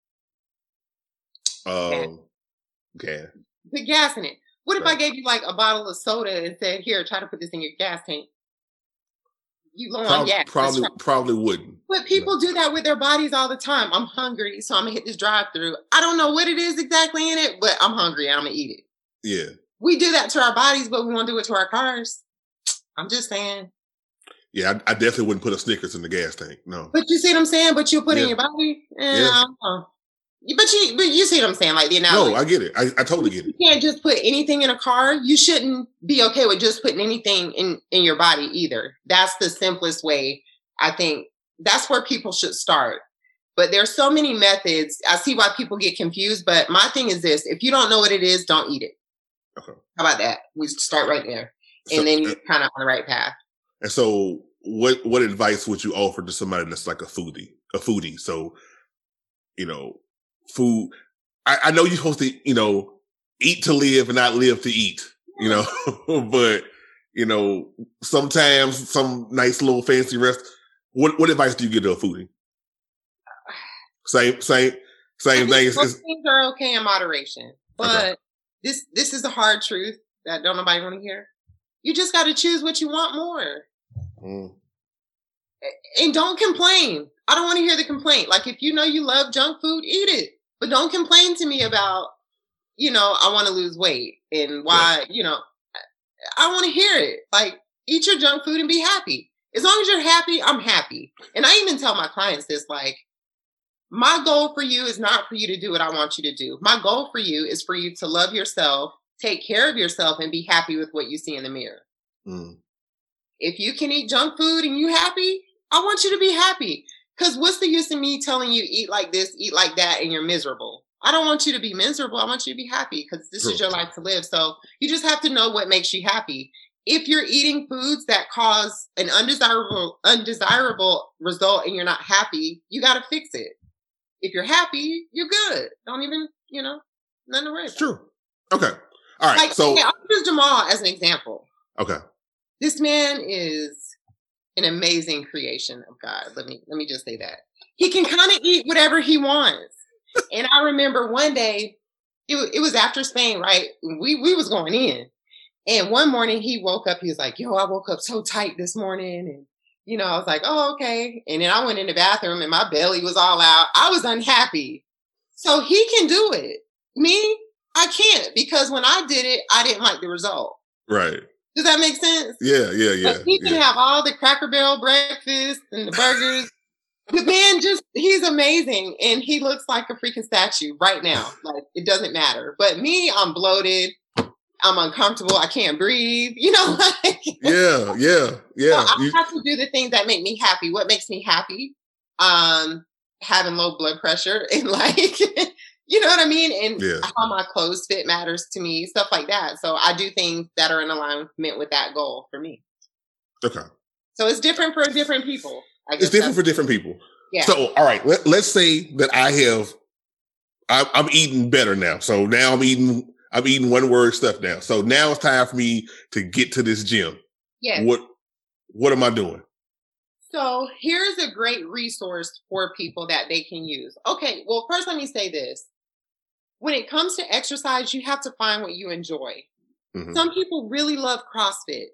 Gas. Put gas in it. What if I gave you like a bottle of soda and said, "Here, try to put this in your gas tank"? You low on gas. Probably wouldn't. But people do that with their bodies all the time. I'm hungry, so I'm gonna hit this drive-through. I don't know what it is exactly in it, but I'm hungry and I'm gonna eat it. Yeah. We do that to our bodies, but we won't do it to our cars. I'm just saying. Yeah, I definitely wouldn't put a Snickers in the gas tank. No. But you see what I'm saying? But you'll put it in your body. I don't know. But you see what I'm saying, like the analogy. No, I get it. I totally get it. You can't just put anything in a car. You shouldn't be okay with just putting anything in your body either. That's the simplest way. I think that's where people should start. But there's so many methods. I see why people get confused. But my thing is this: if you don't know what it is, don't eat it. Okay. How about that? We start right there, and so, then you're kind of on the right path. And so, what advice would you offer to somebody that's like a foodie? So, you know. Food. I know you're supposed to, eat to live and not live to eat, but, sometimes some nice little fancy restaurant. What advice do you give to a foodie? Same thing. Things are okay in moderation, but this is the hard truth that don't nobody want to hear. You just got to choose what you want more. Mm. And don't complain. I don't want to hear the complaint. Like, if you love junk food, eat it. But don't complain to me about, I want to lose weight and why, I want to hear it. Like, eat your junk food and be happy. As long as you're happy, I'm happy. And I even tell my clients this, like, my goal for you is not for you to do what I want you to do. My goal for you is for you to love yourself, take care of yourself, and be happy with what you see in the mirror. Mm. If you can eat junk food and you happy, I want you to be happy. Because what's the use of me telling you eat like this, eat like that, and you're miserable? I don't want you to be miserable. I want you to be happy because this is your life to live. So you just have to know what makes you happy. If you're eating foods that cause an undesirable result and you're not happy, you got to fix it. If you're happy, you're good. Don't even, nothing to worry about. True. Okay. All right. I'll use Jamal as an example. Okay. This man is an amazing creation of God. Let me just say that. He can kind of eat whatever he wants. And I remember one day, it was after Spain, right? We was going in. And one morning he woke up, he was like, yo, I woke up so tight this morning. And you know, I was like, oh, okay. And then I went in the bathroom and my belly was all out. I was unhappy. So he can do it. Me, I can't, because when I did it, I didn't like the result. Right. Does that make sense? Yeah. But he can have all the Cracker Barrel breakfast and the burgers. The man just, he's amazing. And he looks like a freaking statue right now. Like, it doesn't matter. But me, I'm bloated. I'm uncomfortable. I can't breathe. You know, like. Yeah. So I have to do the things that make me happy. What makes me happy? Having low blood pressure and like, you know what I mean? And how my clothes fit matters to me, stuff like that. So I do things that are in alignment with that goal for me. Okay. So it's different for different people. I guess it's different for different people. Yeah. So, all right, let's say that I'm eating better now. So now I'm eating one word stuff now. So now it's time for me to get to this gym. Yes. What am I doing? So here's a great resource for people that they can use. Okay. Well, first let me say this. When it comes to exercise, you have to find what you enjoy. Mm-hmm. Some people really love CrossFit.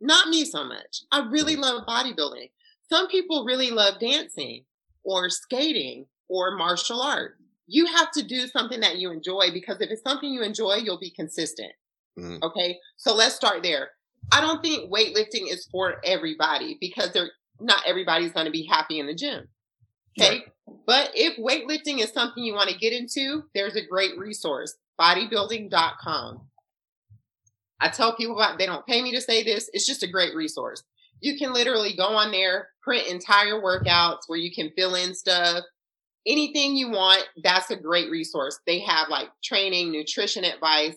Not me so much. I really love bodybuilding. Some people really love dancing or skating or martial art. You have to do something that you enjoy, because if it's something you enjoy, you'll be consistent. Mm-hmm. Okay. So let's start there. I don't think weightlifting is for everybody, because not everybody's going to be happy in the gym. Okay. Right. But if weightlifting is something you want to get into, there's a great resource, bodybuilding.com. I tell people about, they don't pay me to say this. It's just a great resource. You can literally go on there, print entire workouts where you can fill in stuff. Anything you want, that's a great resource. They have like training, nutrition advice.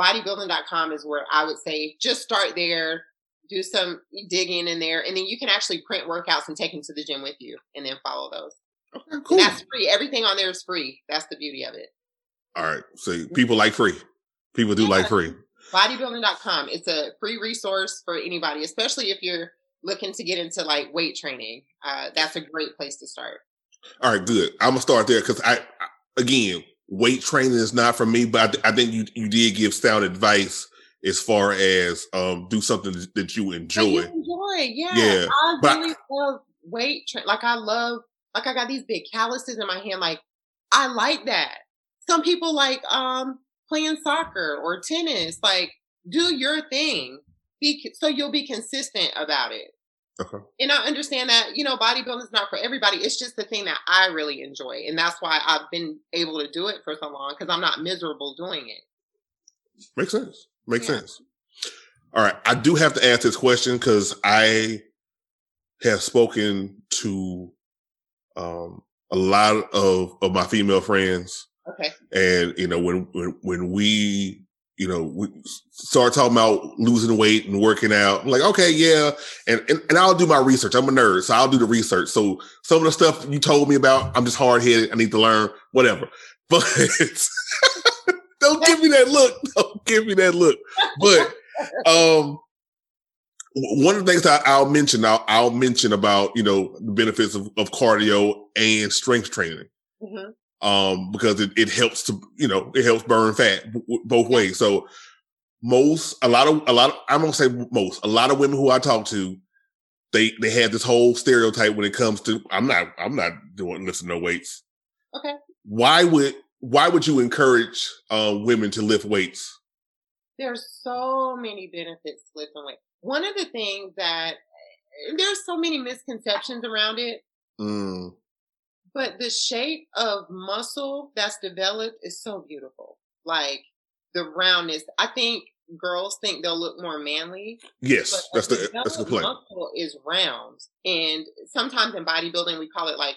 Bodybuilding.com is where I would say just start there, do some digging in there, and then you can actually print workouts and take them to the gym with you and then follow those. Okay, cool. And that's free. Everything on there is free. That's the beauty of it. All right. So people like free. People do like free. Bodybuilding.com. It's a free resource for anybody, especially if you're looking to get into like weight training. That's a great place to start. All right, good. I'm gonna start there, because again, weight training is not for me, but I think you did give sound advice as far as do something that you enjoy. Yeah. I really love weight training. Like I got these big calluses in my hand. Like I like that. Some people like playing soccer or tennis. Like do your thing, so you'll be consistent about it. Okay. And I understand that, you know, bodybuilding is not for everybody. It's just the thing that I really enjoy. And that's why I've been able to do it for so long, because I'm not miserable doing it. Makes sense. All right. I do have to ask this question, because I have spoken to a lot of my female friends. Okay. And, you know, when we... you know, we start talking about losing weight and working out. I'm like, okay, yeah. And I'll do my research. I'm a nerd, so I'll do the research. So some of the stuff you told me about, I'm just hard-headed. I need to learn, whatever. But don't give me that look. But one of the things I'll mention about, you know, the benefits of cardio and strength training. Mm-hmm. Because it helps to, you know, it helps burn fat both ways. So a lot of women who I talk to, they have this whole stereotype when it comes to, I'm not doing lifting no weights. Okay. Why would you encourage women to lift weights? There's so many benefits to lifting weights. One of the things that there's so many misconceptions around it. Mm. But the shape of muscle that's developed is so beautiful. Like the roundness. I think girls think they'll look more manly. Yes, that's the point. Muscle is round. And sometimes in bodybuilding, we call it like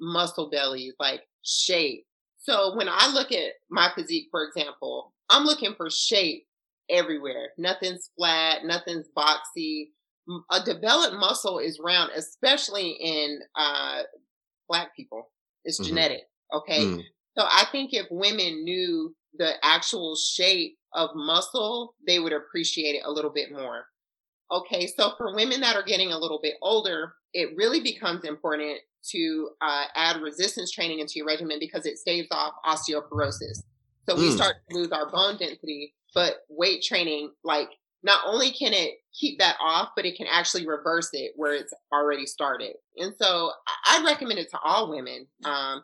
muscle bellies, like shape. So when I look at my physique, for example, I'm looking for shape everywhere. Nothing's flat. Nothing's boxy. A developed muscle is round, especially in Black people. It's genetic. Okay. Mm-hmm. So I think if women knew the actual shape of muscle, they would appreciate it a little bit more. Okay. So for women that are getting a little bit older, it really becomes important to add resistance training into your regimen, because it staves off osteoporosis. So we start to lose our bone density, but weight training, like not only can it keep that off, but it can actually reverse it where it's already started. And so I recommend it to all women. And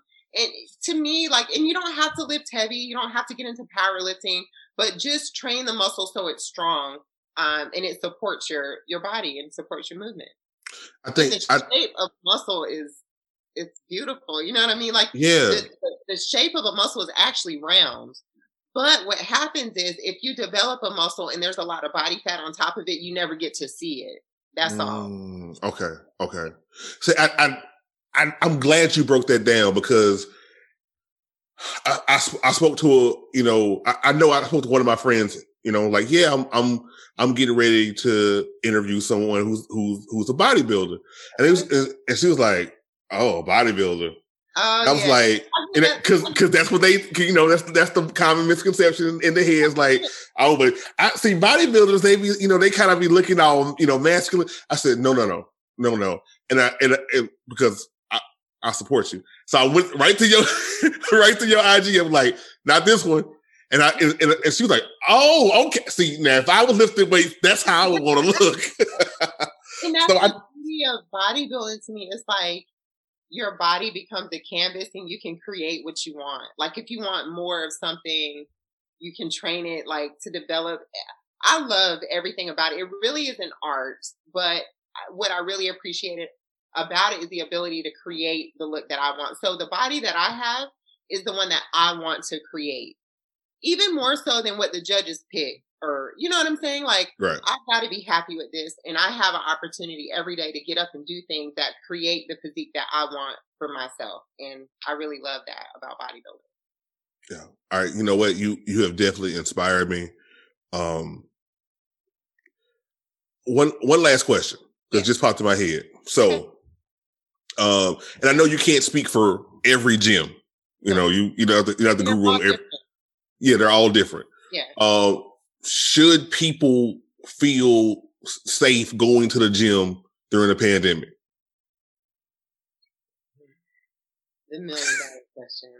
to me, and you don't have to lift heavy. You don't have to get into powerlifting, but just train the muscle so it's strong. And it supports your body and supports your movement. I think the shape of muscle it's beautiful. You know what I mean? The shape of a muscle is actually round. But what happens is if you develop a muscle and there's a lot of body fat on top of it, you never get to see it. That's all. Okay. See, I'm glad you broke that down because I spoke to I spoke to one of my friends. I'm getting ready to interview someone who's a bodybuilder, and she was like, "Oh, a bodybuilder." Oh, I was like, because that's what they, that's the common misconception in the head. It's like, oh, but I see bodybuilders, they be, they kind of be looking all, masculine. I said, no, and because I support you, so I went right to your right to your IG. I'm like, not this one. And she was like, "Oh, okay. See, now if I was lifting weights, that's how I would want to look." And that's the beauty of bodybuilding to me. It's like your body becomes a canvas, and you can create what you want. Like if you want more of something, you can train it to develop. I love everything about it. It really is an art, but what I really appreciated about it is the ability to create the look that I want. So the body that I have is the one that I want to create. Even more so than what the judges pick, or you know what I'm saying? Right. I've got to be happy with this, and I have an opportunity every day to get up and do things that create the physique that I want for myself, and I really love that about bodybuilding. Yeah. All right. You know what? You have definitely inspired me. One last question that just popped in my head. So, and I know you can't speak for every gym. You have to Google every. Yeah, they're all different. Yeah. Should people feel safe going to the gym during a pandemic? The $1 million question.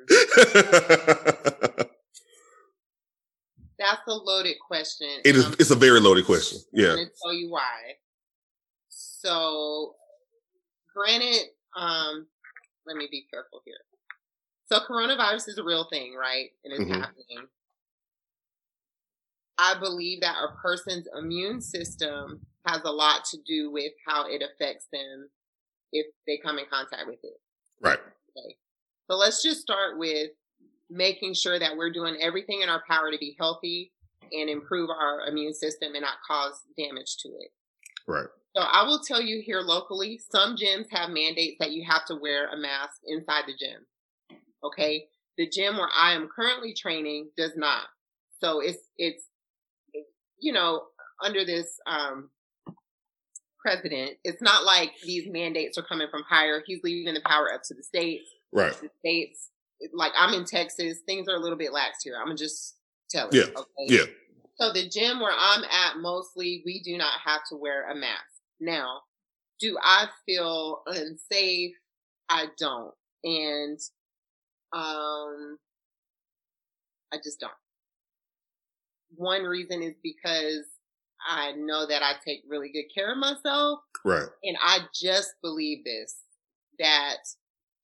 That's a loaded question. It is. It's a very loaded question. Yeah. I'm going to tell you why. So, granted, let me be careful here. So coronavirus is a real thing, right? And it's happening. I believe that a person's immune system has a lot to do with how it affects them if they come in contact with it. Right. Okay. So let's just start with making sure that we're doing everything in our power to be healthy and improve our immune system and not cause damage to it. Right. So I will tell you here locally, some gyms have mandates that you have to wear a mask inside the gym. Okay, the gym where I am currently training does not. So it's under this president, it's not like these mandates are coming from higher. He's leaving the power up to the states. Right. The states, I'm in Texas, things are a little bit lax here. I'm going to just tell you. Yeah. Okay? Yeah. So the gym where I'm at mostly, we do not have to wear a mask. Now, do I feel unsafe? I don't. And I just don't. One reason is because I know that I take really good care of myself. Right. And I just believe this, that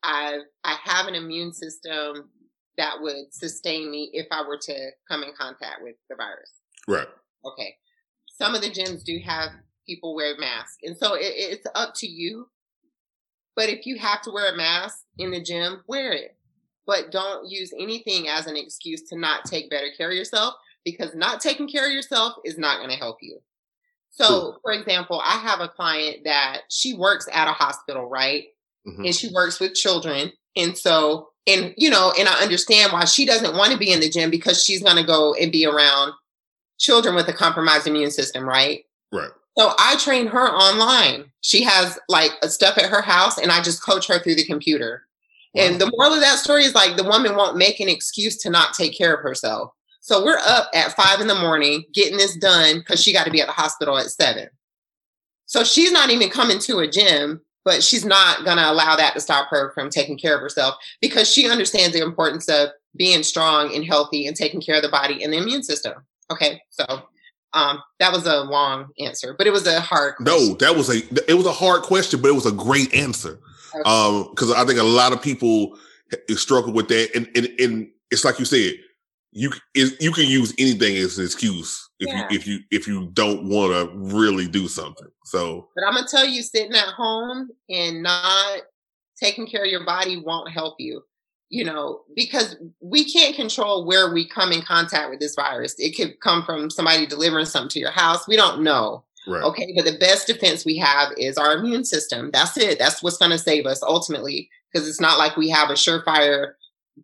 I have an immune system that would sustain me if I were to come in contact with the virus. Right. Okay. Some of the gyms do have people wear masks. And so it's up to you. But if you have to wear a mask in the gym, wear it. But don't use anything as an excuse to not take better care of yourself, because not taking care of yourself is not going to help you. So, for example, I have a client that she works at a hospital, right? Mm-hmm. And she works with children. And so, and I understand why she doesn't want to be in the gym, because she's going to go and be around children with a compromised immune system, right? Right. So I train her online. She has stuff at her house, and I just coach her through the computer. And the moral of that story is the woman won't make an excuse to not take care of herself. So we're up at 5 a.m. getting this done because she got to be at the hospital at 7. So she's not even coming to a gym, but she's not going to allow that to stop her from taking care of herself, because she understands the importance of being strong and healthy and taking care of the body and the immune system. Okay. So That was a long answer, but it was a hard question. No, it was a hard question, but it was a great answer. Okay. Cause I think a lot of people struggle with that. And it's like you said, you can use anything as an excuse if you don't want to really do something. So, but I'm going to tell you, sitting at home and not taking care of your body won't help you. You know, because we can't control where we come in contact with this virus. It could come from somebody delivering something to your house. We don't know. Right. Okay. But the best defense we have is our immune system. That's it. That's what's going to save us ultimately, because it's not like we have a surefire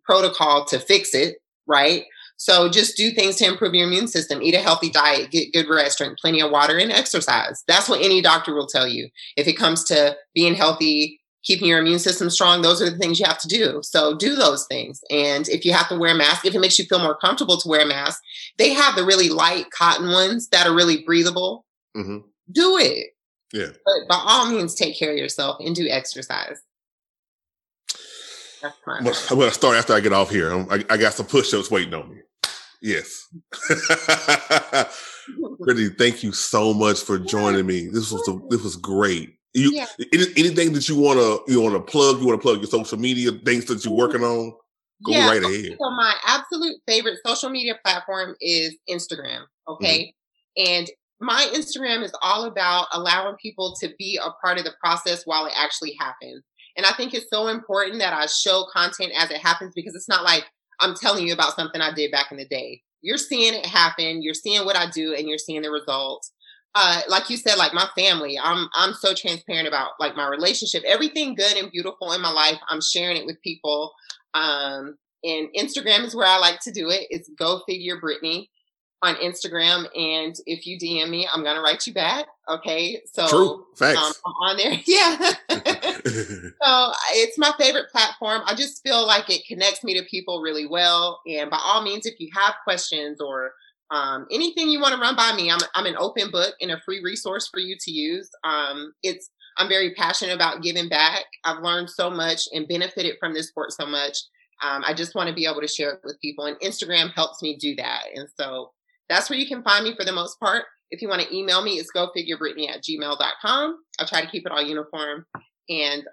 protocol to fix it. Right. So just do things to improve your immune system. Eat a healthy diet, get good rest, drink plenty of water, and exercise. That's what any doctor will tell you. If it comes to being healthy, keeping your immune system strong, those are the things you have to do. So do those things. And if you have to wear a mask, if it makes you feel more comfortable to wear a mask, they have the really light cotton ones that are really breathable. Mm-hmm. Do it. Yeah. But by all means, take care of yourself and do exercise. That's fine. I'm going to start after I get off here. I got some push-ups waiting on me. Yes. Brittany, thank you so much for joining me. This was great. Anything that you want to plug? You want to plug your social media, things that you're working on? Go right ahead. So my absolute favorite social media platform is Instagram. Okay, mm-hmm. And my Instagram is all about allowing people to be a part of the process while it actually happens. And I think it's so important that I show content as it happens, because it's not like I'm telling you about something I did back in the day. You're seeing it happen. You're seeing what I do, and you're seeing the results. Like you said, like my family, I'm so transparent about like my relationship, everything good and beautiful in my life. I'm sharing it with people. And Instagram is where I like to do it. It's gofigurebrittany on Instagram. And if you DM me, I'm going to write you back. Okay. So true. Thanks. I'm on there. Yeah. So it's my favorite platform. I just feel like it connects me to people really well. And by all means, if you have questions or anything you want to run by me, I'm an open book and a free resource for you to use. I'm very passionate about giving back. I've learned so much and benefited from this sport so much. I just want to be able to share it with people, and Instagram helps me do that. And so that's where you can find me for the most part. If you want to email me, it's gofigurebrittany@gmail.com. I'll try to keep it all uniform. And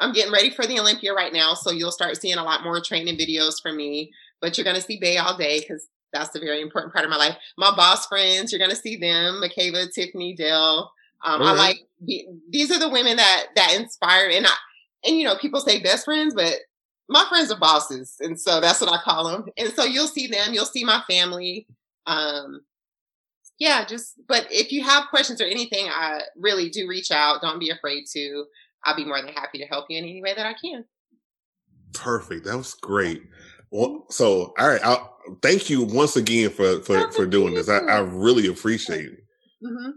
I'm getting ready for the Olympia right now. So you'll start seeing a lot more training videos from me. But you're going to see Bay all day, because that's a very important part of my life. My boss friends, you're going to see them. McKayla, Tiffany, Dale. Right. I like, these are the women that inspire. And you know, people say best friends, but my friends are bosses. And so that's what I call them. And so you'll see them. You'll see my family. But if you have questions or anything, I really do reach out. Don't be afraid to. I'll be more than happy to help you in any way that I can. Perfect. That was great. Well, so, all right. Thank you once again for doing this. I really appreciate it. Mm-hmm.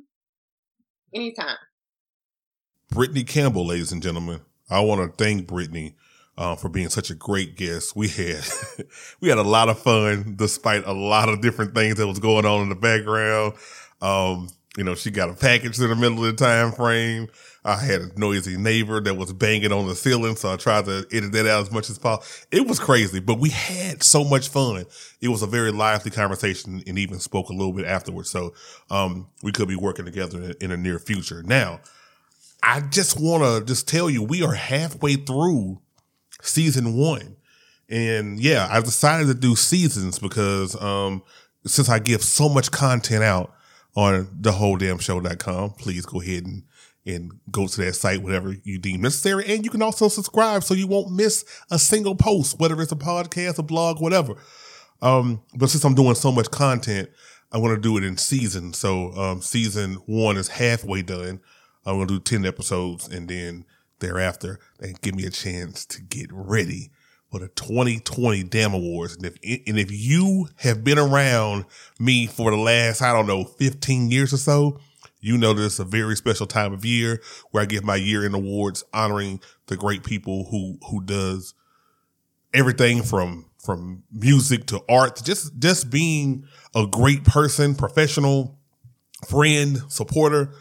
Anytime. Brittany Campbell, ladies and gentlemen. I want to thank Brittany for being such a great guest. We had a lot of fun, despite a lot of different things that was going on in the background. You know, she got a package in the middle of the time frame. I had a noisy neighbor that was banging on the ceiling, so I tried to edit that out as much as possible. It was crazy, but we had so much fun. It was a very lively conversation, and even spoke a little bit afterwards. So we could be working together in the near future. Now, I just want to tell you, we are halfway through season 1. And yeah, I decided to do seasons because since I give so much content out on thewholedamnshow.com, please go ahead and go to that site, whatever you deem necessary. And you can also subscribe so you won't miss a single post, whether it's a podcast, a blog, whatever. But since I'm doing so much content, I'm going to do it in season. So season 1 is halfway done. I'm going to do 10 episodes, and then thereafter, they give me a chance to get ready for the 2020 Damn Awards. And if you have been around me for the last, 15 years or so, you know that it's a very special time of year where I give my year-end awards, honoring the great people who does everything from music to art, to just being a great person, professional, friend, supporter.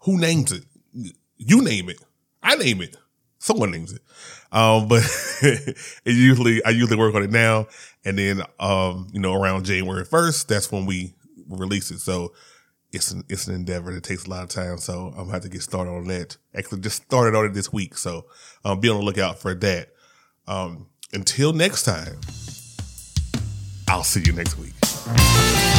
Who names it? You name it. I name it. Someone names it. But I usually work on it now. And then, around January 1st, that's when we release it. So it's an endeavor that takes a lot of time. So I'm going to have to get started on that. Actually, just started on it this week. So be on the lookout for that. Until next time, I'll see you next week.